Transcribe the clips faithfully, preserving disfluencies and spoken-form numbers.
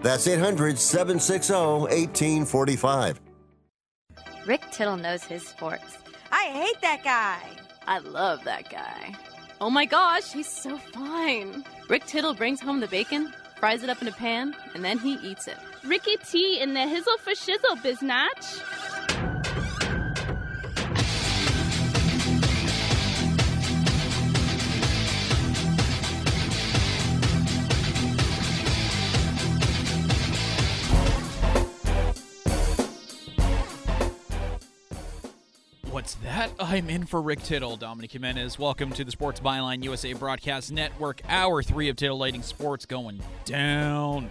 That's eight hundred, seven six zero, one eight four five. Rick Tittle knows his sports. I hate that guy. I love that guy. Oh my gosh, he's so fine. Rick Tittle brings home the bacon, fries it up in a pan, and then he eats it. Ricky T in the hizzle for shizzle, biznatch. What's that? I'm in for Rick Tittle, Dominic Jimenez. Welcome to the Sports Byline U S A Broadcast Network. Hour three of Titillating Sports going down.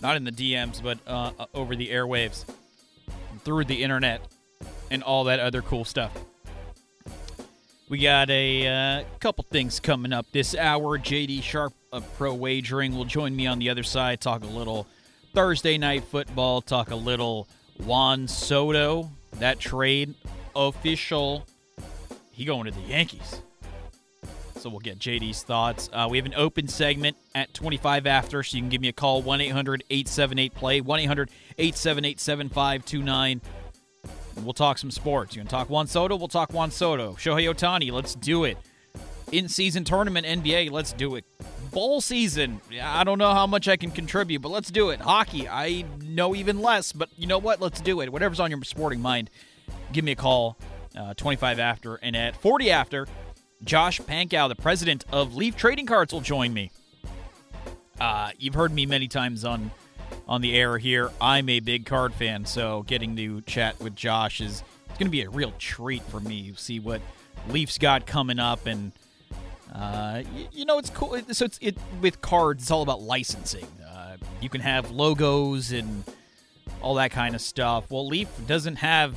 Not in the D Ms, but uh, over the airwaves, and through the internet, and all that other cool stuff. We got a uh, couple things coming up this hour. J D. Sharp of Pro Wagering will join me on the other side, talk a little Thursday night football, talk a little Juan Soto, that trade. Official, he going to the Yankees. So we'll get J D's thoughts. Uh, we have an open segment at twenty-five after, so you can give me a call, one eight hundred, eight seven eight, P L A Y, one eight hundred, eight seven eight, seven five two nine. We'll talk some sports. You want to talk Juan Soto? We'll talk Juan Soto. Shohei Ohtani, let's do it. In-season tournament, N B A, let's do it. Bowl season, I don't know how much I can contribute, but let's do it. Hockey, I know even less, but you know what? Let's do it. Whatever's on your sporting mind. Give me a call, uh, twenty-five after, and at forty after, Josh Pankow, the president of Leaf Trading Cards, will join me. Uh, you've heard me many times on on the air here. I'm a big card fan, so getting to chat with Josh is it's going to be a real treat for me. You see what Leaf's got coming up, and uh, you, you know it's cool. So it's it with cards, it's all about licensing. Uh, you can have logos and all that kind of stuff. Well, Leaf doesn't have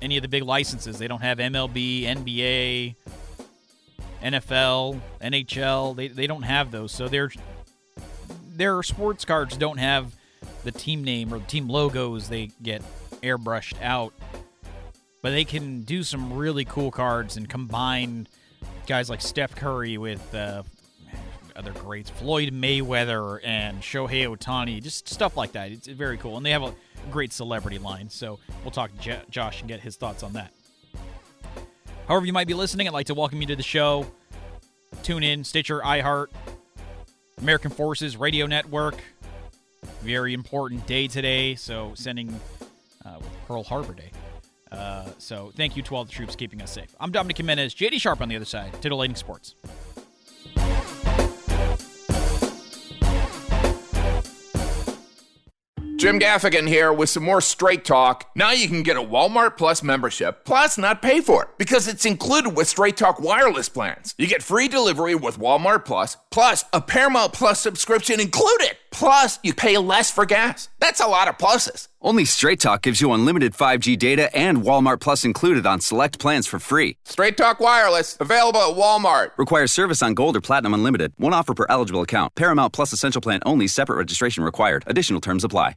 any of the big licenses. They don't have M L B, N B A, N F L, N H L. They they don't have those. So their their sports cards don't have the team name or the team logos. They get airbrushed out. But they can do some really cool cards and combine guys like Steph Curry with uh, other greats, Floyd Mayweather and Shohei Ohtani, just stuff like that. It's very cool. And they have a great celebrity line, so we'll talk to J- Josh and get his thoughts on that. However you might be listening, I'd like to welcome you to the show. Tune in, Stitcher, iHeart, American Forces Radio Network. Very important day today, so sending uh, with Pearl Harbor Day. Uh, so thank you to all the troops keeping us safe. I'm Dominic Jimenez, J D. Sharp on the other side, Titillating Sports. Jim Gaffigan here with some more Straight Talk. Now you can get a Walmart Plus membership, plus not pay for it, because it's included with Straight Talk wireless plans. You get free delivery with Walmart Plus, plus a Paramount Plus subscription included. Plus, you pay less for gas. That's a lot of pluses. Only Straight Talk gives you unlimited five G data and Walmart Plus included on select plans for free. Straight Talk wireless. Available at Walmart. Requires service on Gold or Platinum Unlimited. One offer per eligible account. Paramount Plus Essential Plan only. Separate registration required. Additional terms apply.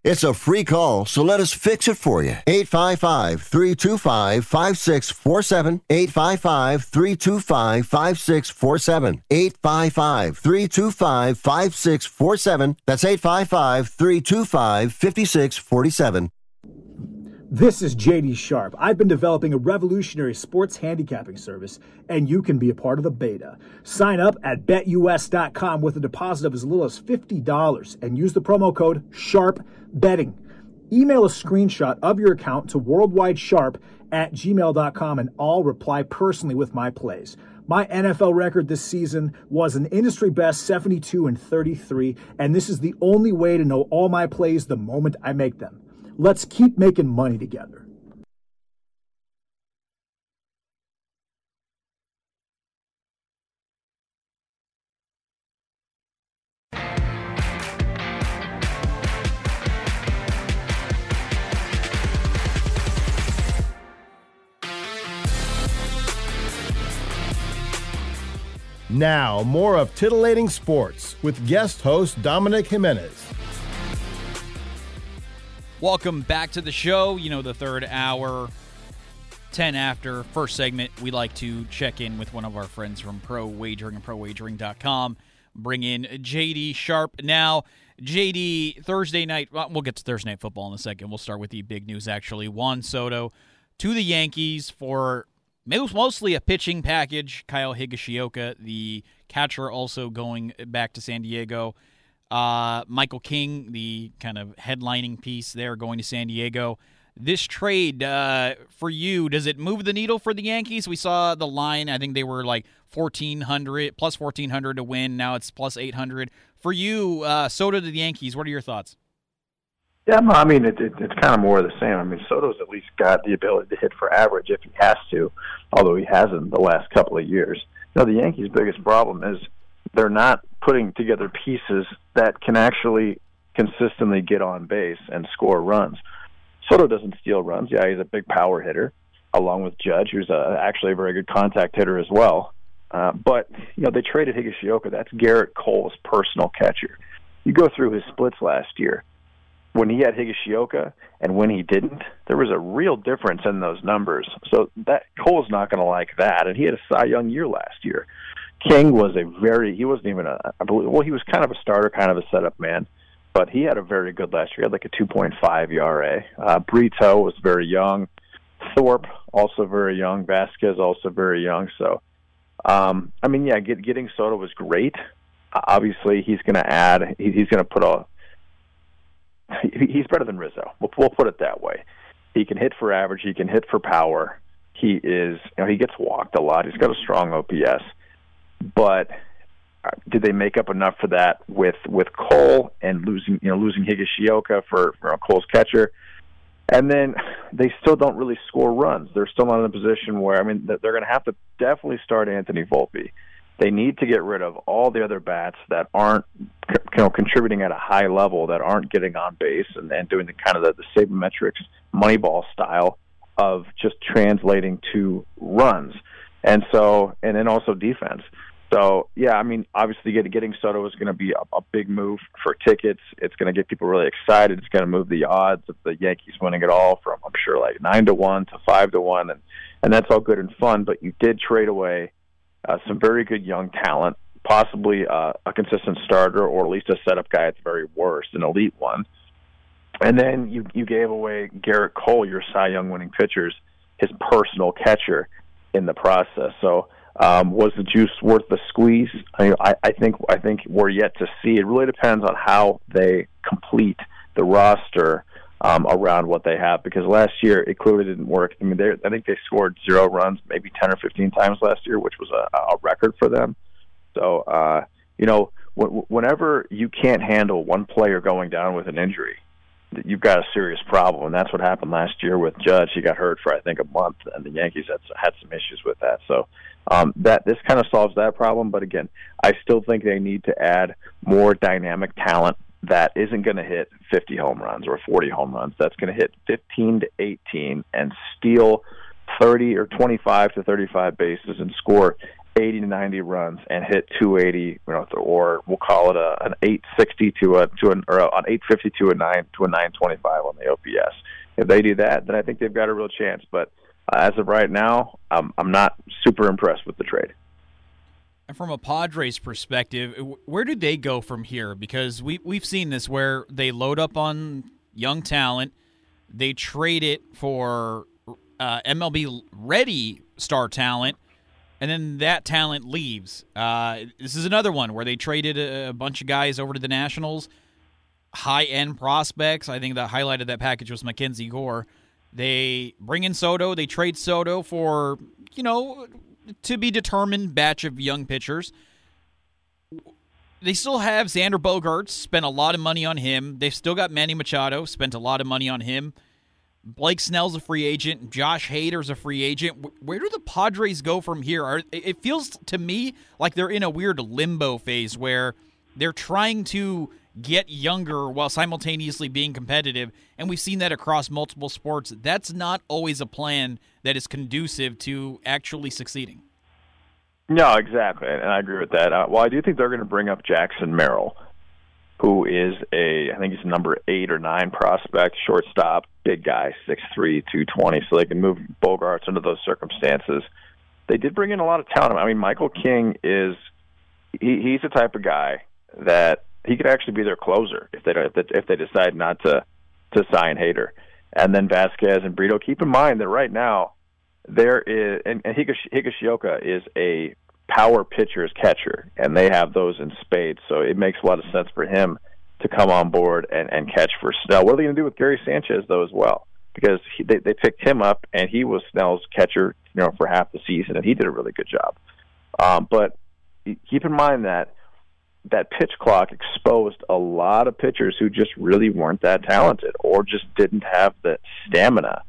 It's a free call, so let us fix it for you. eight five five, three two five, five six four seven. eight five five, three two five, five six four seven. eight five five, three two five, five six four seven. That's eight five five, three two five, five six four seven. This is J D. Sharp. I've been developing a revolutionary sports handicapping service, and you can be a part of the beta. Sign up at bet U S dot com with a deposit of as little as fifty dollars and use the promo code SHARPBETTING. Email a screenshot of your account to worldwidesharp at gmail dot com, and I'll reply personally with my plays. My N F L record this season was an industry best seventy-two and thirty-three, and this is the only way to know all my plays the moment I make them. Let's keep making money together. Now, more of Titillating Sports with guest host Dominic Jimenez. Welcome back to the show. You know, the third hour, ten after, first segment, we like to check in with one of our friends from Pro Wagering and pro wagering dot com. Bring in J D. Sharp now. J D, Thursday night, well, we'll get to Thursday Night Football in a second. We'll start with the big news, actually. Juan Soto to the Yankees for mostly a pitching package. Kyle Higashioka, the catcher, also going back to San Diego. Uh, Michael King, the kind of headlining piece there, going to San Diego. This trade uh, for you, does it move the needle for the Yankees? We saw the line. I think they were like fourteen hundred, plus fourteen hundred to win. Now it's plus eight hundred. For you, uh, Soto to the Yankees, what are your thoughts? Yeah, I mean, it, it, it's kind of more of the same. I mean, Soto's at least got the ability to hit for average if he has to, although he hasn't the last couple of years. Now, the Yankees' biggest problem is they're not putting together pieces that can actually consistently get on base and score runs. Soto doesn't steal runs. Yeah, he's a big power hitter, along with Judge, who's a, actually a very good contact hitter as well. Uh, but, you know, they traded Higashioka. That's Garrett Cole's personal catcher. You go through his splits last year. When he had Higashioka and when he didn't, there was a real difference in those numbers. So that Cole's not going to like that, and he had a Cy Young year last year. King was a very, he wasn't even a, I believe, well, he was kind of a starter, kind of a setup man, but he had a very good last year. He had like a two point five E R A. Uh, Brito was very young. Thorpe, also very young. Vasquez, also very young. So, um, I mean, yeah, get, getting Soto was great. Uh, obviously, he's going to add, he, he's going to put a, he, he's better than Rizzo. We'll, we'll put it that way. He can hit for average. He can hit for power. He is, you know, he gets walked a lot. He's got a strong O P S. But did they make up enough for that with, with Cole and losing you know losing Higashioka for, for Cole's catcher? And then they still don't really score runs. They're still not in a position where, I mean, they're going to have to definitely start Anthony Volpe. They need to get rid of all the other bats that aren't you know, contributing at a high level, that aren't getting on base and, and doing the kind of the, the sabermetrics Moneyball style of just translating to runs. And so, and then also defense. So, yeah, I mean, obviously getting Soto is going to be a, a big move for tickets. It's going to get people really excited. It's going to move the odds of the Yankees winning it all from, I'm sure, like nine to one to five to one. And, and that's all good and fun, but you did trade away uh, some very good young talent, possibly uh, a consistent starter or at least a setup guy at the very worst, an elite one. And then you, you gave away Garrett Cole, your Cy Young winning pitcher's, his personal catcher in the process. So, Um, was the juice worth the squeeze? I, I think I think we're yet to see. It really depends on how they complete the roster um, around what they have, because last year it clearly didn't work. I mean, they, I think they scored zero runs maybe ten or fifteen times last year, which was a, a record for them. So, uh, you know, w- whenever you can't handle one player going down with an injury, you've got a serious problem, and that's what happened last year with Judge. He got hurt for, I think, a month, and the Yankees had, had some issues with that. So um, that this kind of solves that problem. But, again, I still think they need to add more dynamic talent that isn't going to hit fifty home runs or forty home runs. That's going to hit fifteen to eighteen and steal thirty or twenty-five to thirty-five bases and score eighty to ninety runs and hit two eighty, you know, or we'll call it a, an eight sixty to a to an or an eight fifty to a nine to a nine twenty-five on the O P S. If they do that, then I think they've got a real chance. But uh, as of right now, I'm I'm not super impressed with the trade. And from a Padres perspective, where do they go from here? Because we we've seen this where they load up on young talent, they trade it for uh, M L B ready star talent. And then that talent leaves. Uh, this is another one where they traded a, a bunch of guys over to the Nationals, high-end prospects. I think the highlight of that package was Mackenzie Gore. They bring in Soto. They trade Soto for, you know, to-be-determined batch of young pitchers. They still have Xander Bogaerts, spent a lot of money on him. They've still got Manny Machado, spent a lot of money on him. Blake Snell's a free agent. Josh Hader's a free agent. Where do the Padres go from here? Are, it feels to me like they're in a weird limbo phase where they're trying to get younger while simultaneously being competitive, and we've seen that across multiple sports. That's not always a plan that is conducive to actually succeeding. No, exactly, and I agree with that. Uh, well, I do think they're going to bring up Jackson Merrill, who is a, I think he's number eight or nine prospect, shortstop, big guy, six three, two twenty, so they can move Bogaerts under those circumstances. They did bring in a lot of talent. I mean, Michael King is, he, he's the type of guy that he could actually be their closer if they don't, if they, if they decide not to, to sign Hader. And then Vasquez and Brito, keep in mind that right now there is, and, and Higashioka is a power pitcher's catcher, and they have those in spades, so it makes a lot of sense for him to come on board and, and catch for Snell. What are they going to do with Gary Sanchez, though, as well? Because he, they, they picked him up, and he was Snell's catcher, you know, for half the season, and he did a really good job. Um, but keep in mind that that pitch clock exposed a lot of pitchers who just really weren't that talented or just didn't have the stamina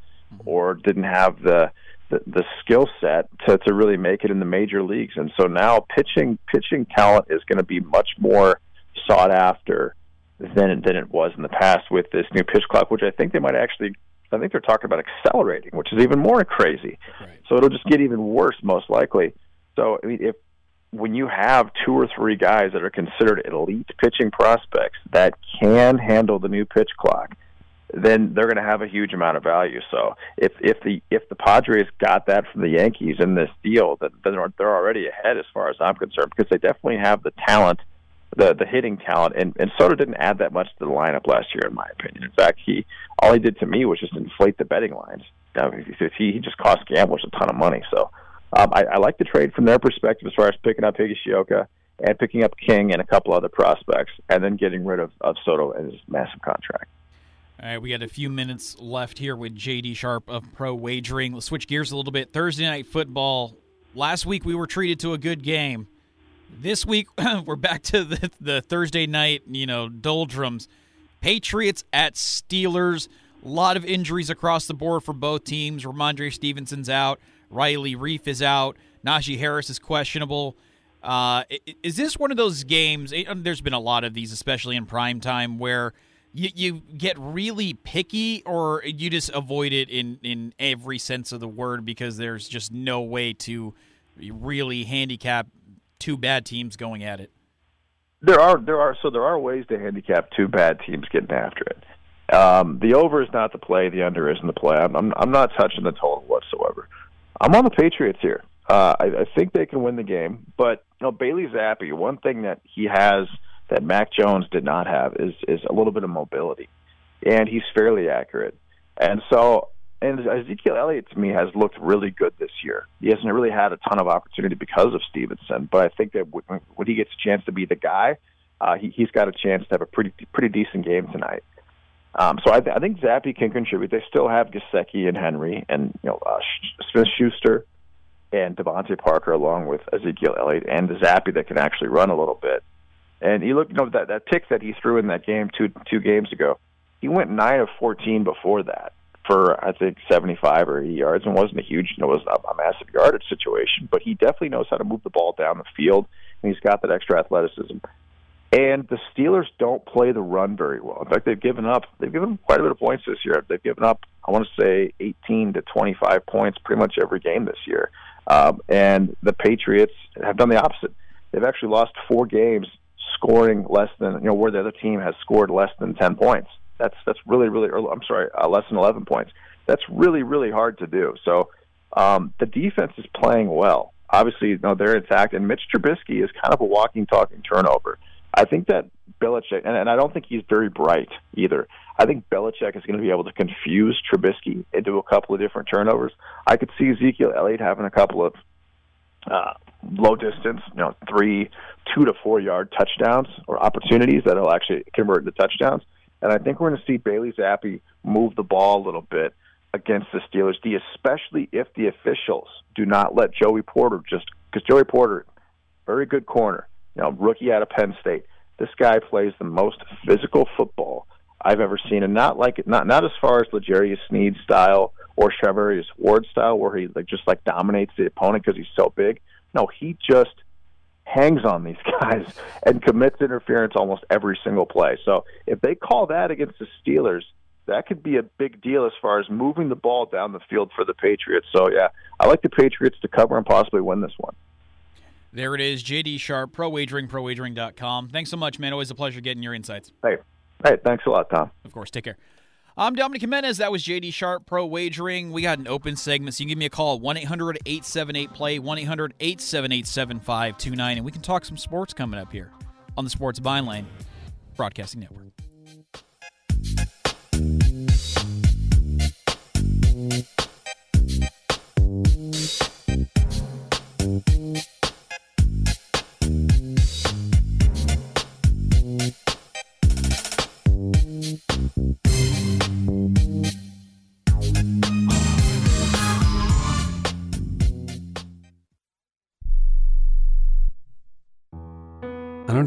or didn't have the the, the skill set to, to really make it in the major leagues. And so now pitching pitching talent is going to be much more sought after than, than it was in the past with this new pitch clock, which I think they might actually, I think they're talking about accelerating, which is even more crazy. Right. So it'll just get even worse, most likely. So I mean, if when you have two or three guys that are considered elite pitching prospects that can handle the new pitch clock, then they're going to have a huge amount of value. So if if the if the Padres got that from the Yankees in this deal, then they're they're already ahead as far as I'm concerned, because they definitely have the talent, the the hitting talent, and, and Soto didn't add that much to the lineup last year, in my opinion. In fact, he all he did to me was just inflate the betting lines. Now, he he just cost gamblers a ton of money. So um, I, I like the trade from their perspective as far as picking up Higashioka and picking up King and a couple other prospects, and then getting rid of, of Soto and his massive contract. All right, we got a few minutes left here with J D. Sharp of Pro Wagering. Let's switch gears a little bit. Thursday Night Football. Last week we were treated to a good game. This week we're back to the, the Thursday night, you know, doldrums. Patriots at Steelers. A lot of injuries across the board for both teams. Ramondre Stevenson's out. Riley Reif is out. Najee Harris is questionable. Uh, is this one of those games, there's been a lot of these, especially in primetime, where You, you get really picky, or you just avoid it in, in every sense of the word because there's just no way to really handicap two bad teams going at it? There are there are so there are ways to handicap two bad teams getting after it. Um, the over is not the play. The under isn't the play. I'm I'm, I'm not touching the total whatsoever. I'm on the Patriots here. Uh, I, I think they can win the game, but you know, Bailey Zappi, one thing that he has that Mac Jones did not have is is a little bit of mobility, and he's fairly accurate. And so, and Ezekiel Elliott to me has looked really good this year. He hasn't really had a ton of opportunity because of Stevenson, but I think that when, when he gets a chance to be the guy, uh, he, he's got a chance to have a pretty pretty decent game tonight. Um, so I, th- I think Zappi can contribute. They still have Gesicki and Henry, and you know uh, Smith-Schuster and Devontae Parker, along with Ezekiel Elliott and the Zappi that can actually run a little bit. And you look, you know, that, that pick that he threw in that game two two games ago, he went nine of fourteen before that for, I think, seventy-five or eighty yards. And wasn't a huge, you know, it was a, a massive yardage situation, but he definitely knows how to move the ball down the field, and he's got that extra athleticism. And the Steelers don't play the run very well. In fact, they've given up. They've given up quite a bit of points this year. They've given up, I want to say, eighteen to twenty-five points pretty much every game this year. Um, and the Patriots have done the opposite. They've actually lost four games scoring less than, you know, where the other team has scored less than ten points. That's that's really, really, or I'm sorry, uh, less than eleven points. That's really, really hard to do. So um, the defense is playing well. Obviously, you know, they're intact, and Mitch Trubisky is kind of a walking, talking turnover. I think that Belichick, and, and I don't think he's very bright either. I think Belichick is going to be able to confuse Trubisky into a couple of different turnovers. I could see Ezekiel Elliott having a couple of uh, low distance, you know, three, two to four yard touchdowns or opportunities that will actually convert into touchdowns. And I think we're going to see Bailey Zappi move the ball a little bit against the Steelers, especially if the officials do not let Joey Porter just, because Joey Porter, very good corner. You know, rookie out of Penn State. This guy plays the most physical football I've ever seen, and not like not not as far as L'Jarius Sneed style or Charvarius Ward style, where he like just like dominates the opponent because he's so big. No, he just hangs on these guys and commits interference almost every single play. So if they call that against the Steelers, that could be a big deal as far as moving the ball down the field for the Patriots. So yeah, I like the Patriots to cover and possibly win this one. There it is, J D. Sharp, Pro Wagering, pro wagering dot com. Thanks so much, man. Always a pleasure getting your insights. Hey, hey, thanks a lot, Tom. Of course, take care. I'm Dominic Jimenez. That was J D. Sharp, Pro Wagering. We got an open segment, so you can give me a call, one eight hundred eight seven eight play, one eight hundred eight seven eight seven five two nine, and we can talk some sports coming up here on the Sports Byline Broadcasting Network. I don't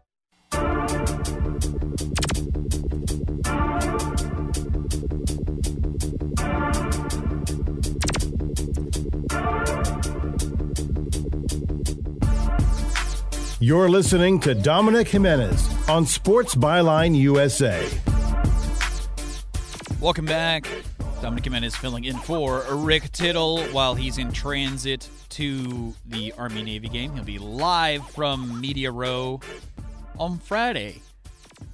You're listening to Dominic Jimenez on Sports Byline U S A. Welcome back. Dominic Jimenez filling in for Rick Tittle while he's in transit to the Army-Navy game. He'll be live from Media Row on Friday.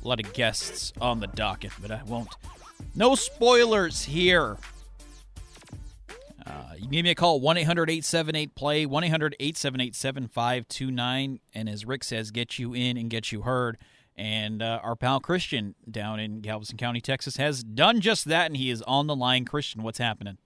A lot of guests on the docket, but I won't. No spoilers here. Uh, you can give me a call, one eight hundred, eight seven eight, P L A Y, one eight hundred, eight seven eight, seven five two nine. And as Rick says, get you in and get you heard. And uh, our pal Christian down in Galveston County, Texas, has done just that, and he is on the line. Christian, what's happening?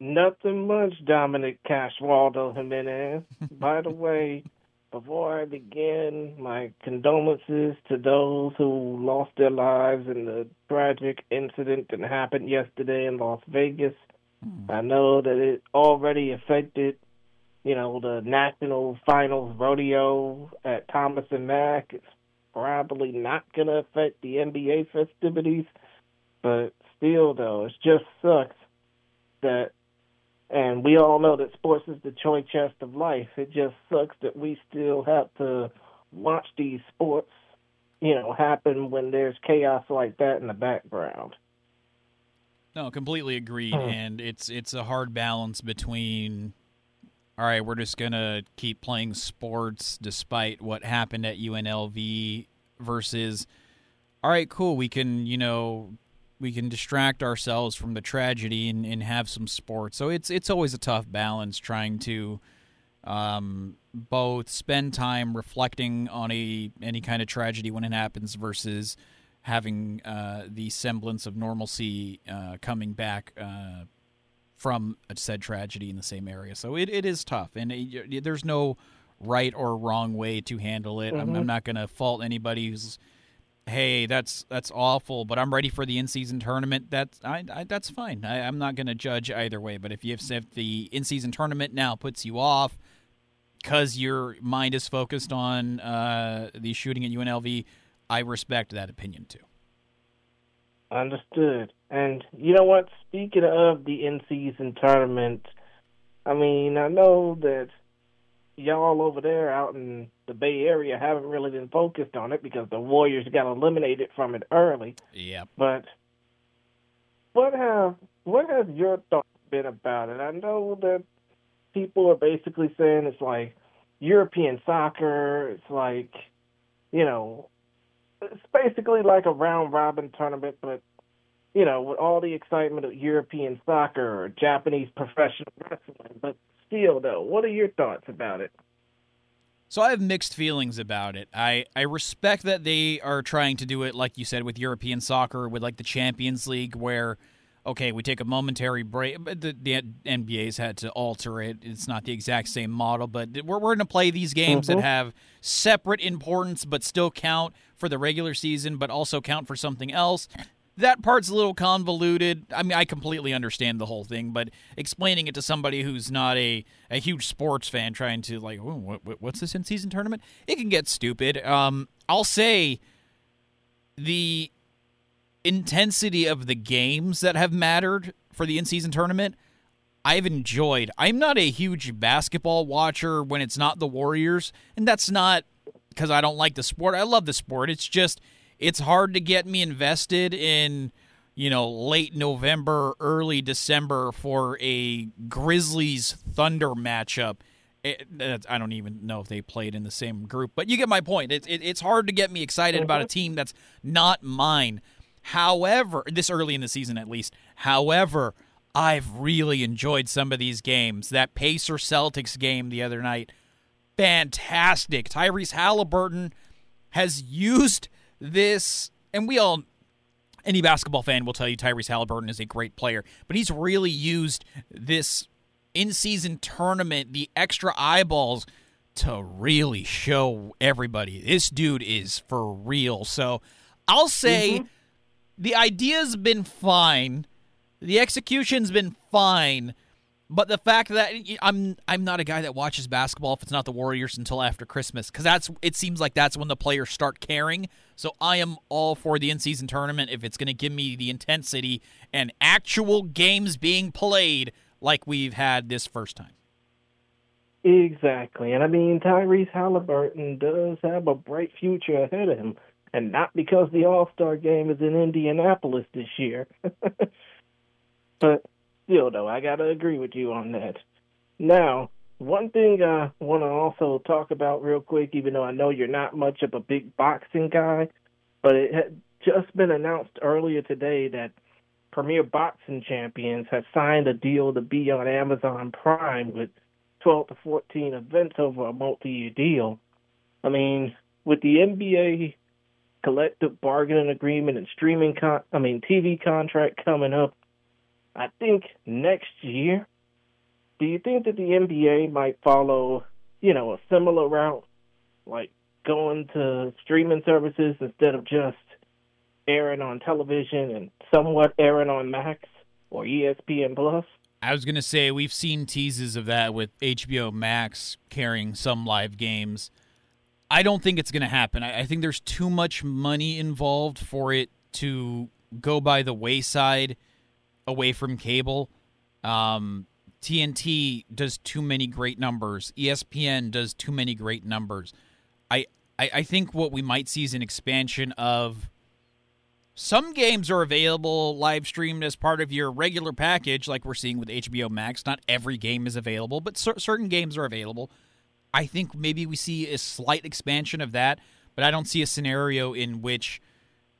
Nothing much, Dominic Casualdo Jimenez. By the way, before I begin, my condolences to those who lost their lives in the tragic incident that happened yesterday in Las Vegas. Mm. I know that it already affected you know, the National Finals rodeo at Thomas and Mack is probably not going to affect the N B A festivities. But still, though, it just sucks that, and we all know that sports is the choice chest of life. It just sucks that we still have to watch these sports, you know, happen when there's chaos like that in the background. No, completely agreed. Mm. And it's it's a hard balance between, all right, we're just going to keep playing sports despite what happened at U N L V versus, all right, cool, we can, you know, we can distract ourselves from the tragedy and, and have some sports. So it's it's always a tough balance trying to um, both spend time reflecting on a any kind of tragedy when it happens versus having uh, the semblance of normalcy uh, coming back uh from a said tragedy in the same area. So it, it is tough, and it, there's no right or wrong way to handle it. Mm-hmm. I'm, I'm not going to fault anybody who's, hey, that's that's awful, but I'm ready for the in-season tournament. That's, I, I, that's fine. I, I'm not going to judge either way, but if, you have, if the in-season tournament now puts you off because your mind is focused on uh, the shooting at U N L V, I respect that opinion too. Understood. And you know what? Speaking of the in-season tournament, I mean, I know that y'all over there out in the Bay Area haven't really been focused on it because the Warriors got eliminated from it early. Yeah. But what have what has your thoughts been about it? I know that people are basically saying it's like European soccer. It's like, you know, it's basically like a round-robin tournament, but, you know, with all the excitement of European soccer or Japanese professional wrestling. But still, though, what are your thoughts about it? So I have mixed feelings about it. I, I respect that they are trying to do it, like you said, with European soccer, with, like, the Champions League, where, okay, we take a momentary break. But the, the N B A's had to alter it. It's not the exact same model, but we're, we're going to play these games mm-hmm. that have separate importance but still count for the regular season but also count for something else. that part's a little convoluted. I mean, I completely understand the whole thing, but explaining it to somebody who's not a, a huge sports fan trying to, like, what, what's this in-season tournament? It can get stupid. Um, I'll say the intensity of the games that have mattered for the in-season tournament, I've enjoyed. I'm not a huge basketball watcher when it's not the Warriors, and that's not because I don't like the sport. I love the sport. It's just... it's hard to get me invested in, you know, late November, early December for a Grizzlies-Thunder matchup. It, I don't even know if they played in the same group, but you get my point. It, it, it's hard to get me excited about a team that's not mine. However, this early in the season at least, however, I've really enjoyed some of these games. That Pacer-Celtics game the other night, fantastic. Tyrese Halliburton has used... this, and we all, any basketball fan will tell you Tyrese Halliburton is a great player, but he's really used this in-season tournament, the extra eyeballs, to really show everybody this dude is for real. So I'll say mm-hmm. the idea's been fine, the execution's been fine, but the fact that I'm I'm not a guy that watches basketball if it's not the Warriors until after Christmas, because that's it seems like that's when the players start caring. So I am all for the in-season tournament if it's going to give me the intensity and actual games being played like we've had this first time. Exactly. And, I mean, Tyrese Halliburton does have a bright future ahead of him, and not because the All-Star game is in Indianapolis this year. But... still, though, I got to agree with you on that. Now, one thing I want to also talk about real quick, even though I know you're not much of a big boxing guy, but it had just been announced earlier today that Premier Boxing Champions has signed a deal to be on Amazon Prime with twelve to fourteen events over a multi-year deal. I mean, with the N B A collective bargaining agreement and streaming con- I mean, T V contract coming up, I think next year, do you think that the N B A might follow, you know, a similar route, like going to streaming services instead of just airing on television and somewhat airing on Max or E S P N Plus? I was going to say we've seen teases of that with H B O Max carrying some live games. I don't think it's going to happen. I think there's too much money involved for it to go by the wayside away from cable. um, T N T does too many great numbers. E S P N does too many great numbers. I, I, I think what we might see is an expansion of some games are available live streamed as part of your regular package, like we're seeing with H B O Max. Not every game is available, but cer- certain games are available. I think maybe we see a slight expansion of that, but I don't see a scenario in which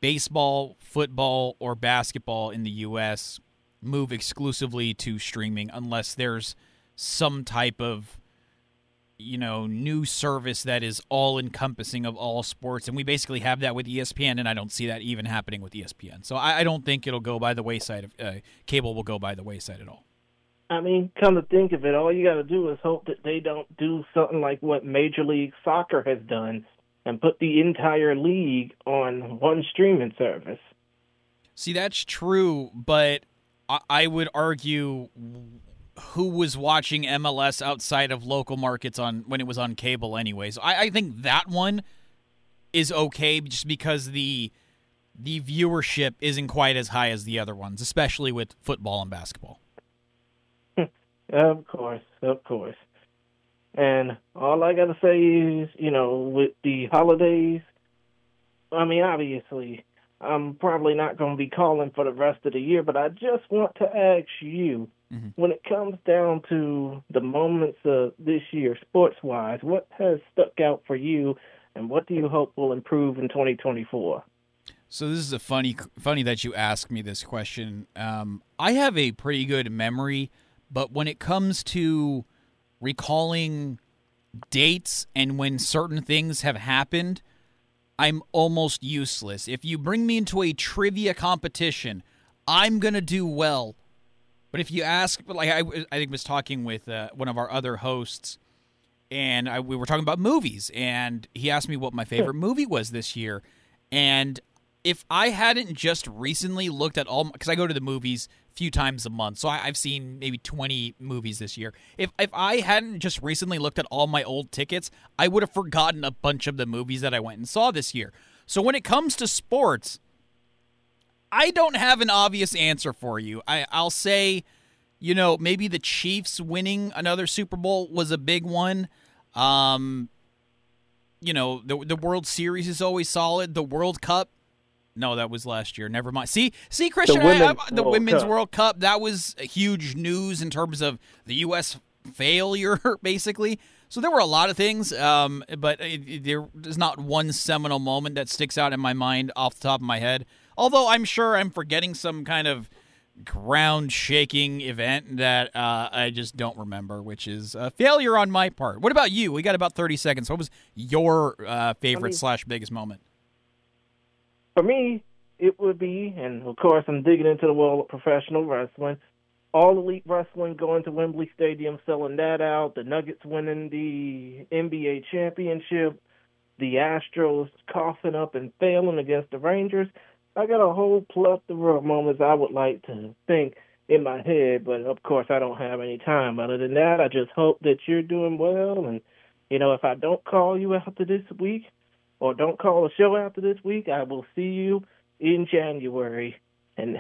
baseball, football, or basketball in the U S move exclusively to streaming unless there's some type of, you know, new service that is all-encompassing of all sports. And we basically have that with E S P N, and I don't see that even happening with E S P N. So I, I don't think it'll go by the wayside. Of, uh, cable will go by the wayside at all. I mean, come to think of it, all you got to do is hope that they don't do something like what Major League Soccer has done and put the entire league on one streaming service. See, that's true, but... I would argue who was watching M L S outside of local markets on when it was on cable anyways. I, I think that one is okay just because the the viewership isn't quite as high as the other ones, especially with football and basketball. Of course, of course. And all I got to say is, you know, with the holidays, I mean, obviously... I'm probably not going to be calling for the rest of the year, but I just want to ask you, mm-hmm. when it comes down to the moments of this year, sports-wise, what has stuck out for you, and what do you hope will improve in twenty twenty-four? So this is a funny, funny that you asked me this question. Um, I have a pretty good memory, but when it comes to recalling dates and when certain things have happened, I'm almost useless. If you bring me into a trivia competition, I'm going to do well. But if you ask, like I, I think I was talking with uh, one of our other hosts, and I, we were talking about movies, and he asked me what my favorite movie was this year. And if I hadn't just recently looked at all, because I go to the movies a few times a month, so I, I've seen maybe twenty movies this year. If if I hadn't just recently looked at all my old tickets, I would have forgotten a bunch of the movies that I went and saw this year. So when it comes to sports, I don't have an obvious answer for you. I, I'll say, you know, maybe the Chiefs winning another Super Bowl was a big one. Um, you know, the the World Series is always solid. The World Cup, no, that was last year. Never mind. See, see, Christian, the Women's, I, I, the World, Women's Cup. World Cup, that was huge news in terms of the U S failure, basically. So there were a lot of things, um, but it, it, there is not one seminal moment that sticks out in my mind off the top of my head. Although I'm sure I'm forgetting some kind of ground-shaking event that uh, I just don't remember, which is a failure on my part. What about you? We got about thirty seconds. What was your uh, favorite I mean, slash biggest moment? For me, it would be, and of course I'm digging into the world of professional wrestling, All Elite Wrestling going to Wembley Stadium, selling that out, the Nuggets winning the N B A championship, the Astros coughing up and failing against the Rangers. I got a whole plethora of moments I would like to think in my head, but of course I don't have any time. Other than that, I just hope that you're doing well. And, you know, if I don't call you after this week or don't call the show after this week, I will see you in January. And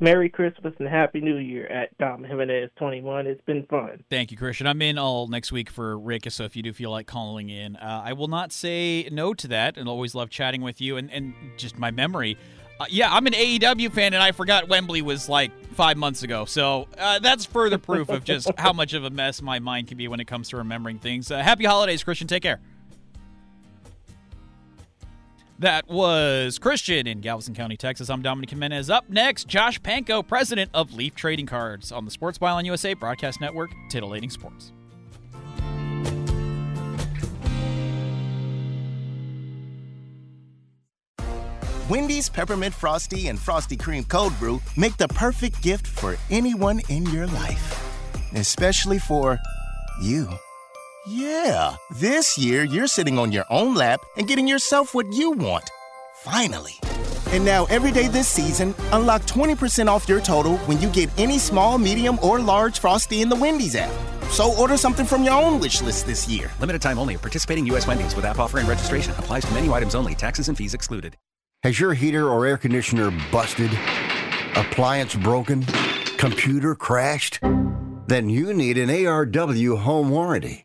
Merry Christmas and Happy New Year at Dom Jimenez twenty-one. It's been fun. Thank you, Christian. I'm in all next week for Rick, so if you do feel like calling in, uh, I will not say no to that, and always love chatting with you. And, and just my memory, uh, yeah, I'm an A E W fan, and I forgot Wembley was like five months ago. So uh, that's further proof of just how much of a mess my mind can be when it comes to remembering things. Uh, happy holidays, Christian. Take care. That was Christian in Galveston County, Texas. I'm Dominic Jimenez. Up next, Josh Pankow, president of Leaf Trading Cards on the Sports Byline U S A Broadcast Network, Titillating Sports. Wendy's Peppermint Frosty and Frosty Cream Cold Brew make the perfect gift for anyone in your life, especially for you. Yeah, this year you're sitting on your own lap and getting yourself what you want. Finally. And now every day this season, unlock twenty percent off your total when you get any small, medium, or large Frosty in the Wendy's app. So order something from your own wish list this year. Limited time only. Participating U S Wendy's with app offer and registration. Applies to menu items only. Taxes and fees excluded. Has your heater or air conditioner busted? Appliance broken? Computer crashed? Then you need an A R W home warranty.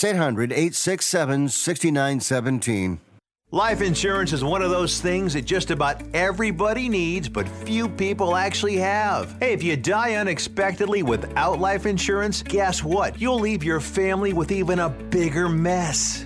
eight hundred, eight six seven, six nine one seven. Life insurance is one of those things that just about everybody needs, but few people actually have. Hey, if you die unexpectedly without life insurance, guess what? You'll leave your family with even a bigger mess.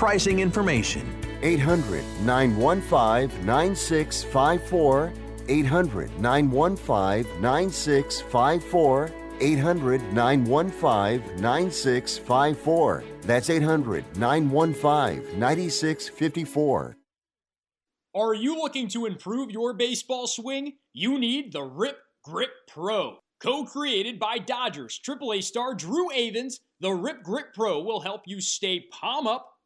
pricing information. eight hundred, nine one five, nine six five four. eight hundred, nine one five, nine six five four. eight hundred, nine one five, nine six five four. That's eight hundred, nine one five, nine six five four. Are you looking to improve your baseball swing? You need the Rip Grip Pro. Co-created by Dodgers triple A star Drew Avens, the Rip Grip Pro will help you stay palm up,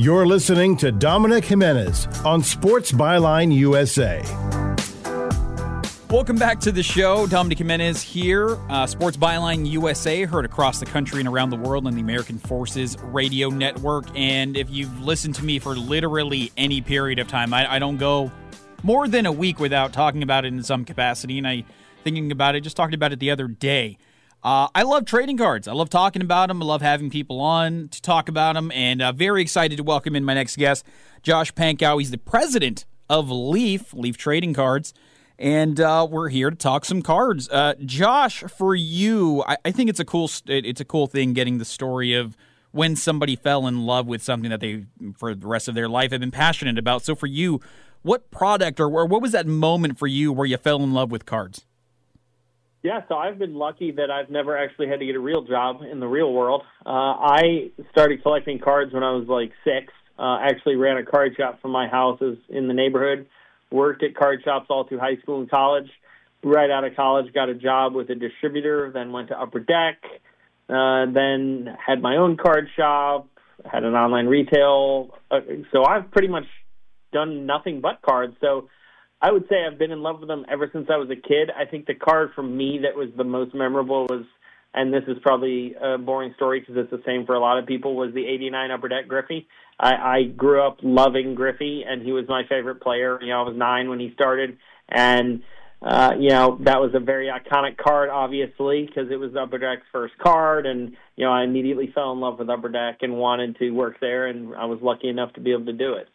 You're listening to Dominic Jimenez on Sports Byline U S A. Welcome back to the show. Dominic Jimenez here, uh, Sports Byline U S A, heard across the country and around the world on the American Forces Radio Network. And if you've listened to me for literally any period of time, I, I don't go more than a week without talking about it in some capacity. And I, thinking about it, just talked about it the other day. Uh, I love trading cards. I love talking about them. I love having people on to talk about them. And uh, very excited to welcome in my next guest, Josh Pankow. He's the president of Leaf, Leaf Trading Cards. And uh, we're here to talk some cards. Uh, Josh, for you, I, I think it's a cool st- it's a cool thing getting the story of when somebody fell in love with something that they, for the rest of their life, have been passionate about. So for you, what product or, or what was that moment for you where you fell in love with cards? Yeah, so I've been lucky that I've never actually had to get a real job in the real world. Uh, I started collecting cards when I was like six. Uh, actually ran a card shop from my house in the neighborhood. Worked at card shops all through high school and college. Right out of college, got a job with a distributor, then went to Upper Deck, uh, then had my own card shop, had an online retail. Uh, so I've pretty much done nothing but cards. So I would say I've been in love with them ever since I was a kid. I think the card for me that was the most memorable was, and this is probably a boring story because it's the same for a lot of people, was the eighty-nine Upper Deck Griffey. I, I grew up loving Griffey, and he was my favorite player. You know, I was nine when he started, and, uh, you know, that was a very iconic card, obviously, because it was Upper Deck's first card, and, you know, I immediately fell in love with Upper Deck and wanted to work there, and I was lucky enough to be able to do it.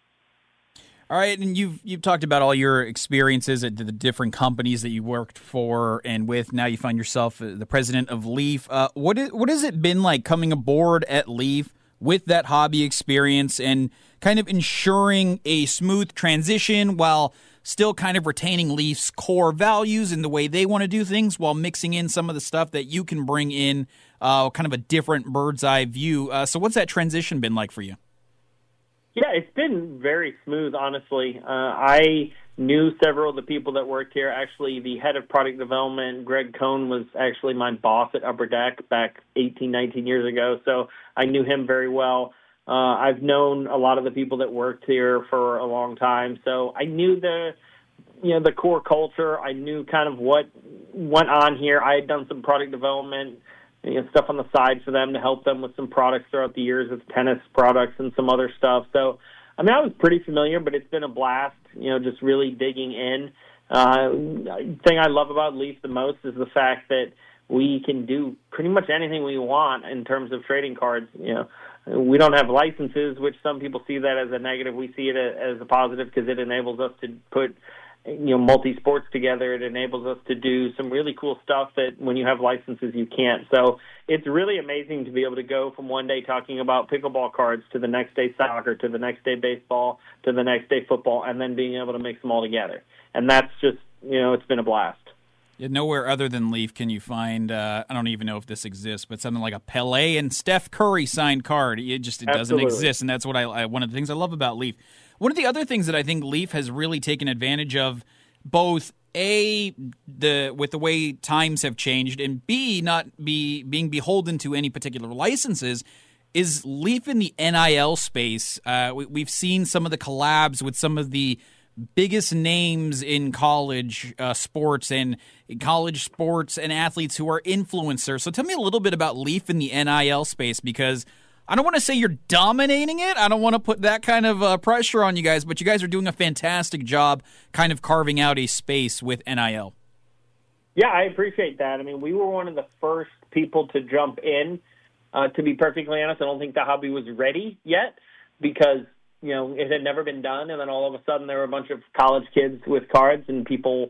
All right, and you've you've talked about all your experiences at the different companies that you worked for and with. Now you find yourself the president of Leaf. Uh, what is, what has it been like coming aboard at Leaf with that hobby experience and kind of ensuring a smooth transition while still kind of retaining Leaf's core values and the way they want to do things while mixing in some of the stuff that you can bring in, uh, kind of a different bird's eye view. Uh, so what's that transition been like for you? Yeah, it's been very smooth, honestly. Uh, I knew several of the people that worked here. Actually, the head of product development, Greg Cohn, was actually my boss at Upper Deck back eighteen, nineteen years ago, so I knew him very well. Uh, I've known a lot of the people that worked here for a long time, so I knew the, you know, the core culture. I knew kind of what went on here. I had done some product development, you know, stuff on the side for them to help them with some products throughout the years with tennis products and some other stuff. So, I mean, I was pretty familiar, but it's been a blast, you know, just really digging in. Uh, the thing I love about Leaf the most is the fact that we can do pretty much anything we want in terms of trading cards. You know, we don't have licenses, which some people see that as a negative. We see it as a positive because it enables us to put, you know, multi-sports together. It enables us to do some really cool stuff that when you have licenses, you can't. So it's really amazing to be able to go from one day talking about pickleball cards to the next day soccer, to the next day baseball, to the next day football, and then being able to mix them all together. And that's just, you know, it's been a blast. Yeah, nowhere other than Leaf can you find, uh, I don't even know if this exists, but something like a Pelé and Steph Curry signed card. It just it doesn't exist, and that's what I, I one of the things I love about Leaf. One of the other things that I think Leaf has really taken advantage of, both A, the with the way times have changed, and B, not be being beholden to any particular licenses, is Leaf in the N I L space. Uh, we, we've seen some of the collabs with some of the biggest names in college uh, sports and college sports and athletes who are influencers. So tell me a little bit about Leaf in the N I L space, because I don't want to say you're dominating it. I don't want to put that kind of uh, pressure on you guys, but you guys are doing a fantastic job kind of carving out a space with N I L. Yeah, I appreciate that. I mean, we were one of the first people to jump in. Uh, to be perfectly honest, I don't think the hobby was ready yet because, you know, it had never been done, and then all of a sudden there were a bunch of college kids with cards, and people,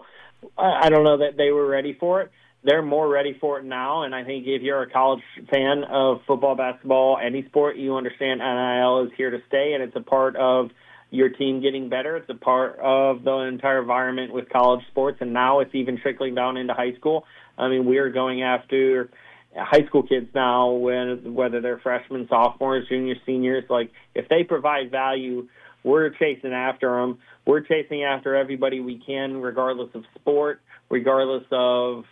I don't know that they were ready for it. they're more ready for it now. And I think if you're a college fan of football, basketball, any sport, you understand N I L is here to stay, and it's a part of your team getting better. It's a part of the entire environment with college sports, and now it's even trickling down into high school. I mean, we are going after high school kids now, when, whether they're freshmen, sophomores, juniors, seniors. Like, if they provide value, we're chasing after them. We're chasing after everybody we can, regardless of sport, regardless of,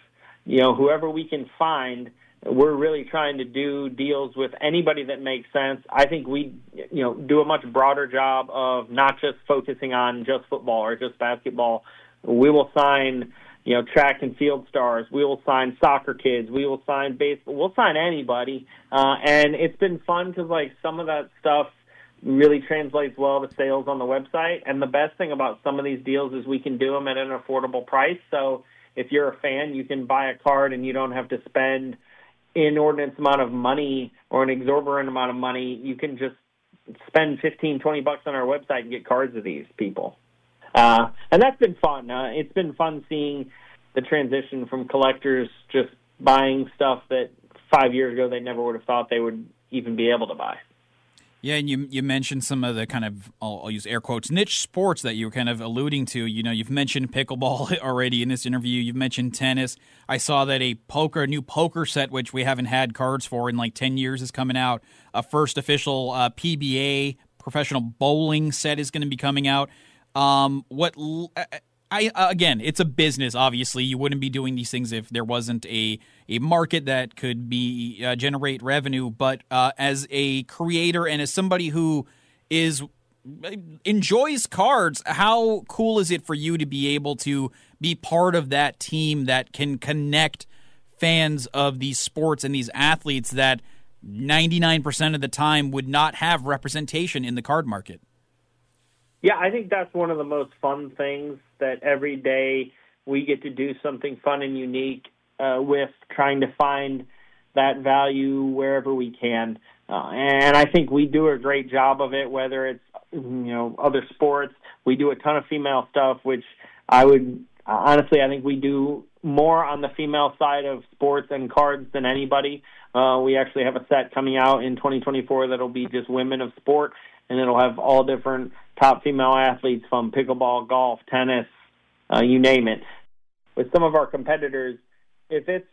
you know, whoever we can find. We're really trying to do deals with anybody that makes sense. I think we, you know, do a much broader job of not just focusing on just football or just basketball. We will sign, you know, track and field stars. We will sign soccer kids. We will sign baseball. We'll sign anybody. Uh, and it's been fun because, like, some of that stuff really translates well to sales on the website. And the best thing about some of these deals is we can do them at an affordable price. So if you're a fan, you can buy a card and you don't have to spend inordinate amount of money or an exorbitant amount of money. You can just spend fifteen, twenty bucks on our website and get cards of these people. Uh, and that's been fun. Uh, it's been fun seeing the transition from collectors just buying stuff that five years ago they never would have thought they would even be able to buy. Yeah, and you you mentioned some of the kind of, I'll, I'll use air quotes, niche sports that you were kind of alluding to. You know, you've mentioned pickleball already in this interview. You've mentioned tennis. I saw that a poker, a new poker set, which we haven't had cards for in like ten years, is coming out. A first official uh, P B A, professional bowling set, is going to be coming out. Um, what I, I again, it's a business, obviously. You wouldn't be doing these things if there wasn't a, a market that could be uh, generate revenue. But uh, as a creator and as somebody who is enjoys cards, how cool is it for you to be able to be part of that team that can connect fans of these sports and these athletes that ninety-nine percent of the time would not have representation in the card market? Yeah, I think that's one of the most fun things, that every day we get to do something fun and unique uh, with trying to find that value wherever we can. Uh, and I think we do a great job of it, whether it's, you know, other sports. We do a ton of female stuff, which I would honestly, I think we do more on the female side of sports and cards than anybody. Uh, we actually have a set coming out in twenty twenty-four that'll be just women of sport, and it'll have all different top female athletes from pickleball, golf, tennis, uh, you name it. With some of our competitors, if it's,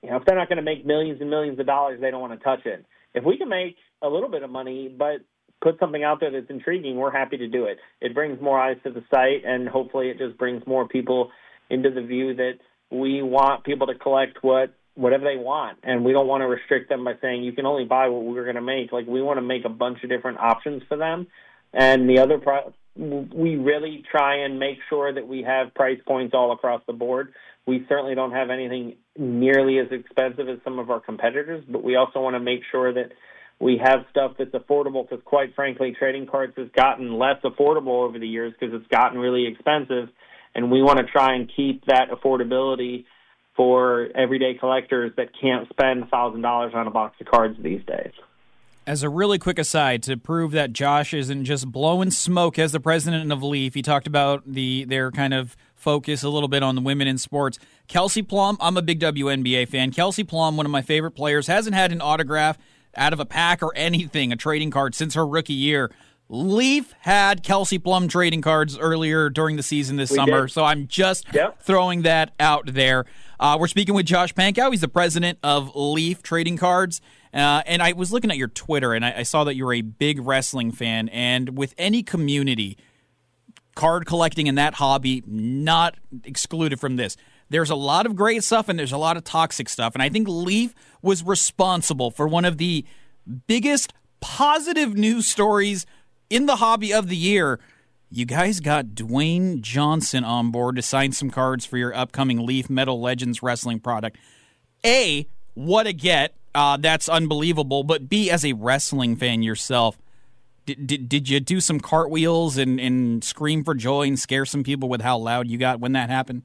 you know, if they're not going to make millions and millions of dollars, they don't want to touch it. If we can make a little bit of money but put something out there that's intriguing, we're happy to do it. It brings more eyes to the site, and hopefully it just brings more people into the view that we want people to collect what whatever they want, and we don't want to restrict them by saying you can only buy what we're going to make. Like, we want to make a bunch of different options for them. And the other pro- we really try and make sure that we have price points all across the board. We certainly don't have anything nearly as expensive as some of our competitors, but we also want to make sure that we have stuff that's affordable, because quite frankly, trading cards has gotten less affordable over the years because it's gotten really expensive, and we want to try and keep that affordability for everyday collectors that can't spend one thousand dollars on a box of cards these days. As a really quick aside, to prove that Josh isn't just blowing smoke as the president of Leaf, he talked about the their kind of focus a little bit on the women in sports. Kelsey Plum, I'm a big W N B A fan. Kelsey Plum, one of my favorite players, hasn't had an autograph out of a pack or anything, a trading card, since her rookie year. Leaf had Kelsey Plum trading cards earlier during the season this we summer, did. so I'm just yep. throwing that out there. Uh, we're speaking with Josh Pankow. He's the president of Leaf Trading Cards. Uh, and I was looking at your Twitter, and I, I saw that you're a big wrestling fan. And with any community, card collecting and that hobby not excluded from this. There's a lot of great stuff, and there's a lot of toxic stuff. And I think Leaf was responsible for one of the biggest positive news stories in the hobby of the year. You guys got Dwayne Johnson on board to sign some cards for your upcoming Leaf Metal Legends Wrestling product. A, what a get. Uh, that's unbelievable. But B, as a wrestling fan yourself, did, did, did you do some cartwheels and, and scream for joy and scare some people with how loud you got when that happened?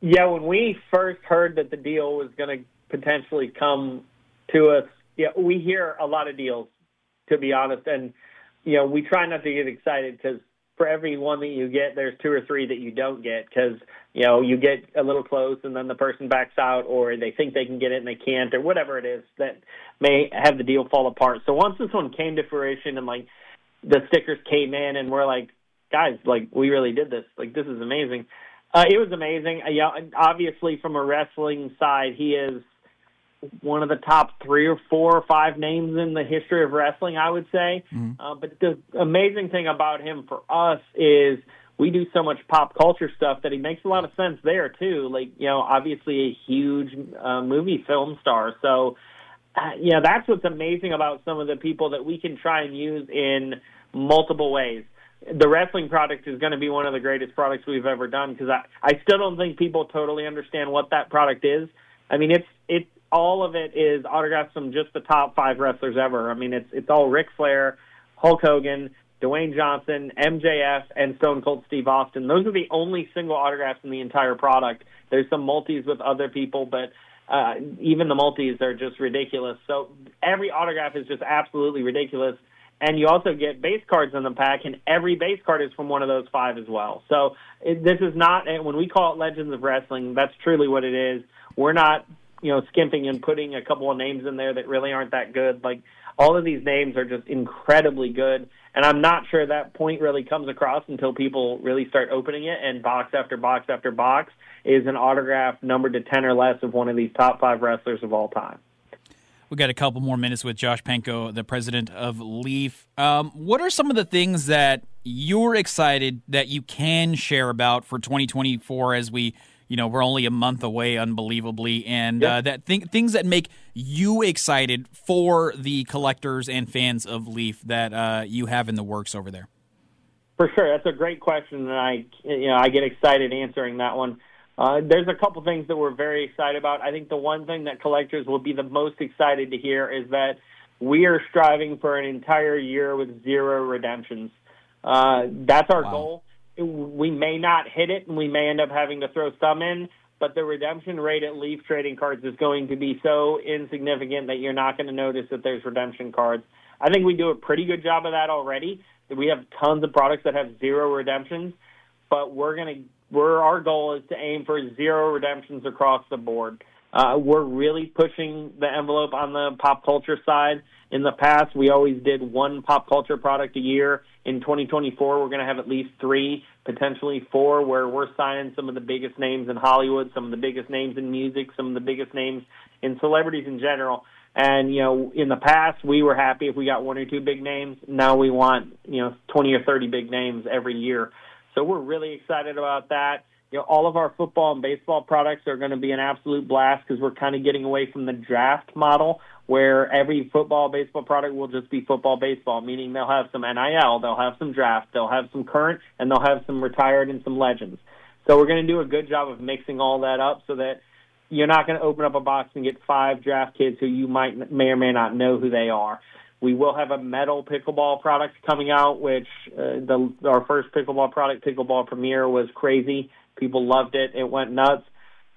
Yeah, when we first heard that the deal was going to potentially come to us, yeah, we hear a lot of deals, to be honest, and you know, we try not to get excited because, for every one that you get, there's two or three that you don't get because, you know, you get a little close and then the person backs out or they think they can get it and they can't or whatever it is that may have the deal fall apart. So once this one came to fruition and, like, the stickers came in and we're like, guys, like, we really did this. Like, this is amazing. Uh, it was amazing. Uh, yeah, obviously, from a wrestling side, he is one of the top three or four or five names in the history of wrestling, I would say. Mm-hmm. Uh, but the amazing thing about him for us is we do so much pop culture stuff that he makes a lot of sense there, too. Like, you know, obviously a huge uh, movie film star. So, uh, yeah, that's what's amazing about some of the people that we can try and use in multiple ways. The wrestling product is going to be one of the greatest products we've ever done because I, I still don't think people totally understand what that product is. I mean, it's it all of it is autographs from just the top five wrestlers ever. I mean, it's it's all Ric Flair, Hulk Hogan, Dwayne Johnson, M J F, and Stone Cold Steve Austin. Those are the only single autographs in the entire product. There's some multis with other people, but uh, even the multis are just ridiculous. So every autograph is just absolutely ridiculous. And you also get base cards in the pack, and every base card is from one of those five as well. So it, this is not – when we call it Legends of Wrestling, that's truly what it is. We're not, you know, skimping and putting a couple of names in there that really aren't that good. Like, all of these names are just incredibly good, and I'm not sure that point really comes across until people really start opening it, and box after box after box is an autograph numbered to ten or less of one of these top five wrestlers of all time. We've got a couple more minutes with Josh Pankow, the president of Leaf. Um, what are some of the things that you're excited that you can share about for twenty twenty-four as we, you know, we're only a month away, unbelievably, and yep. uh, that th- things that make you excited for the collectors and fans of Leaf that uh, you have in the works over there? For sure. That's a great question, and I, you know, I get excited answering that one. Uh, there's a couple things that we're very excited about. I think the one thing that collectors will be the most excited to hear is that we are striving for an entire year with zero redemptions. Uh, that's our wow. goal. We may not hit it, and we may end up having to throw some in, but the redemption rate at Leaf Trading Cards is going to be so insignificant that you're not going to notice that there's redemption cards. I think we do a pretty good job of that already. We have tons of products that have zero redemptions, but we're going to We're, our goal is to aim for zero redemptions across the board. Uh, we're really pushing the envelope on the pop culture side. In the past, we always did one pop culture product a year. In twenty twenty-four, we're going to have at least three, potentially four, where we're signing some of the biggest names in Hollywood, some of the biggest names in music, some of the biggest names in celebrities in general. And, you know, in the past, we were happy if we got one or two big names. Now we want, you know, twenty or thirty big names every year. So we're really excited about that. You know, all of our football and baseball products are going to be an absolute blast because we're kind of getting away from the draft model where every football, baseball product will just be football, baseball, meaning they'll have some N I L, they'll have some draft, they'll have some current, and they'll have some retired and some legends. So we're going to do a good job of mixing all that up so that you're not going to open up a box and get five draft kids who you might may or may not know who they are. We will have a metal pickleball product coming out, which uh, the, our first pickleball product, Pickleball Premier, was crazy. People loved it. It went nuts.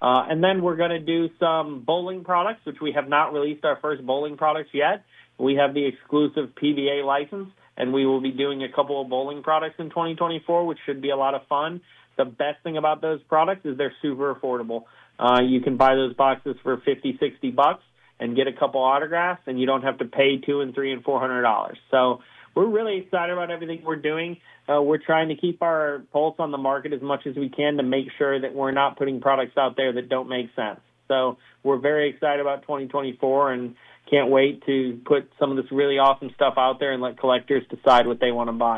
Uh, and then we're going to do some bowling products, which we have not released our first bowling products yet. We have the exclusive P B A license, and we will be doing a couple of bowling products in twenty twenty-four, which should be a lot of fun. The best thing about those products is they're super affordable. Uh, you can buy those boxes for fifty, sixty bucks. And get a couple autographs, and you don't have to pay two and three and four hundred dollars. So we're really excited about everything we're doing. Uh, we're trying to keep our pulse on the market as much as we can to make sure that we're not putting products out there that don't make sense. So we're very excited about twenty twenty-four, and can't wait to put some of this really awesome stuff out there and let collectors decide what they want to buy.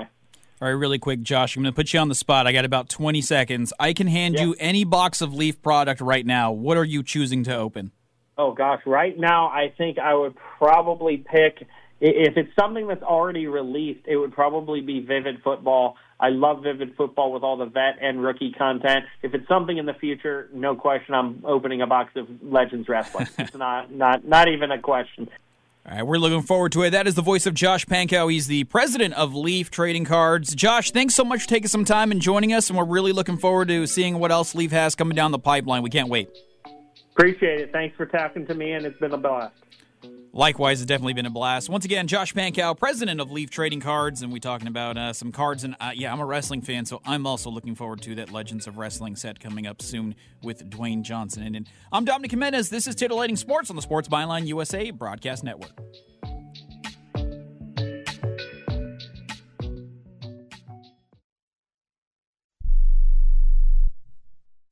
All right, really quick, Josh, I'm going to put you on the spot. I got about twenty seconds. I can hand yeah. you any box of Leaf product right now. What are you choosing to open? Oh, gosh. Right now, I think I would probably pick, if it's something that's already released, it would probably be Vivid Football. I love Vivid Football with all the vet and rookie content. If it's something in the future, no question, I'm opening a box of Legends Wrestling. It's not, not, not even a question. All right, we're looking forward to it. That is the voice of Josh Pankow. He's the president of Leaf Trading Cards. Josh, thanks so much for taking some time and joining us, and we're really looking forward to seeing what else Leaf has coming down the pipeline. We can't wait. Appreciate it. Thanks for talking to me, and it's been a blast. Likewise, it's definitely been a blast. Once again, Josh Pankow, president of Leaf Trading Cards, and we're talking about uh, some cards. And uh, yeah, I'm a wrestling fan, so I'm also looking forward to that Legends of Wrestling set coming up soon with Dwayne Johnson. And, and I'm Dominic Jimenez. This is Titillating Sports on the Sports Byline U S A Broadcast Network.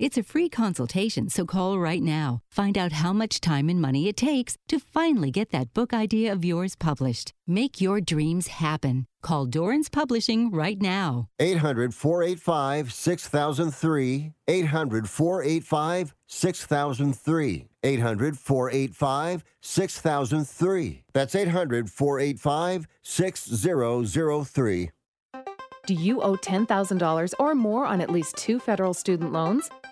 It's a free consultation, so call right now. Find out how much time and money it takes to finally get that book idea of yours published. Make your dreams happen. Call Dorrance Publishing right now. eight hundred, four eight five, six thousand three. eight hundred, four eight five, six thousand three. eight hundred, four eight five, six thousand three. That's eight hundred, four eight five, six thousand three. Do you owe ten thousand dollars or more on at least two federal student loans?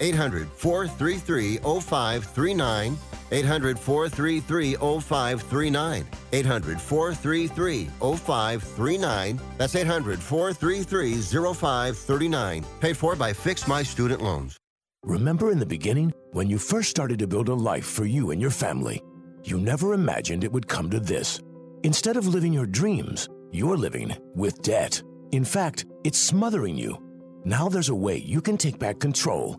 eight hundred, four three three, zero five three nine. eight hundred, four three three, zero five three nine. eight hundred, four three three, zero five three nine. That's eight hundred, four three three, zero five three nine. Paid for by Fix My Student Loans. Remember in the beginning, when you first started to build a life for you and your family, you never imagined it would come to this. Instead of living your dreams, you're living with debt. In fact, it's smothering you. Now there's a way you can take back control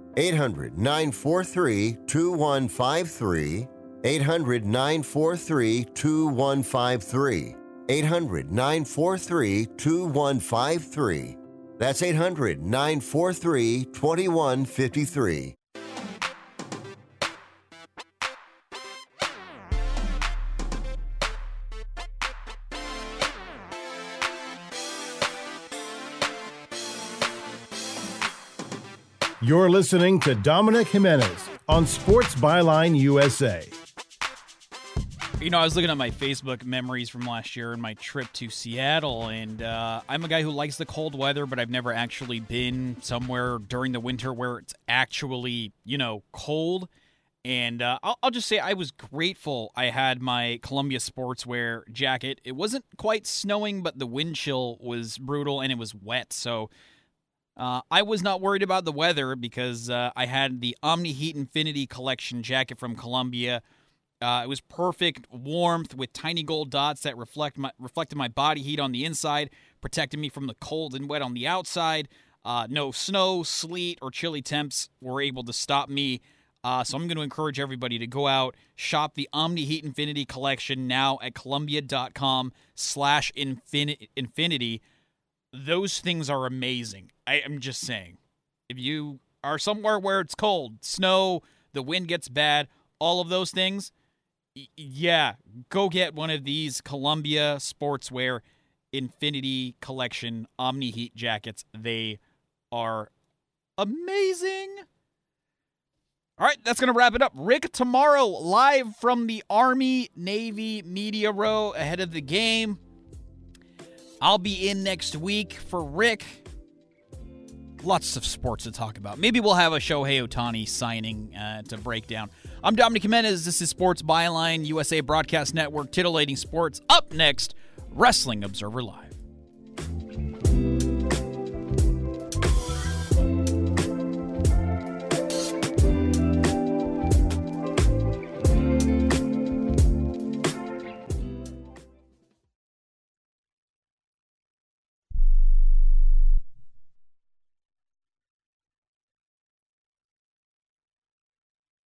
eight hundred, nine four three, two one five three. eight hundred, nine four three, two one five three. eight hundred, nine four three, two one five three. That's eight hundred, nine four three, two one five three. You're listening to Dominic Jimenez on Sports Byline U S A. You know, I was looking at my Facebook memories from last year and my trip to Seattle, and uh, I'm a guy who likes the cold weather, but I've never actually been somewhere during the winter where it's actually, you know, cold. And uh, I'll, I'll just say I was grateful I had my Columbia Sportswear jacket. It wasn't quite snowing, but the wind chill was brutal and it was wet, so... Uh, I was not worried about the weather because uh, I had the Omni Heat Infinity collection jacket from Columbia. Uh, it was perfect warmth with tiny gold dots that reflect my, reflected my body heat on the inside, protected me from the cold and wet on the outside. Uh, no snow, sleet, or chilly temps were able to stop me. Uh, so I'm going to encourage everybody to go out, shop the Omni Heat Infinity collection now at Columbia.com slash Infinity. Those things are amazing. I am just saying. If you are somewhere where it's cold, snow, the wind gets bad, all of those things, y- yeah, go get one of these Columbia Sportswear Infinity Collection Omni Heat jackets. They are amazing. All right, that's going to wrap it up. Rick, tomorrow, live from the Army-Navy Media Row ahead of the game. I'll be in next week for Rick. Lots of sports to talk about. Maybe we'll have a Shohei Ohtani signing uh, to break down. I'm Dominic Jimenez. This is Sports Byline, U S A Broadcast Network, Titillating Sports. Up next, Wrestling Observer Live.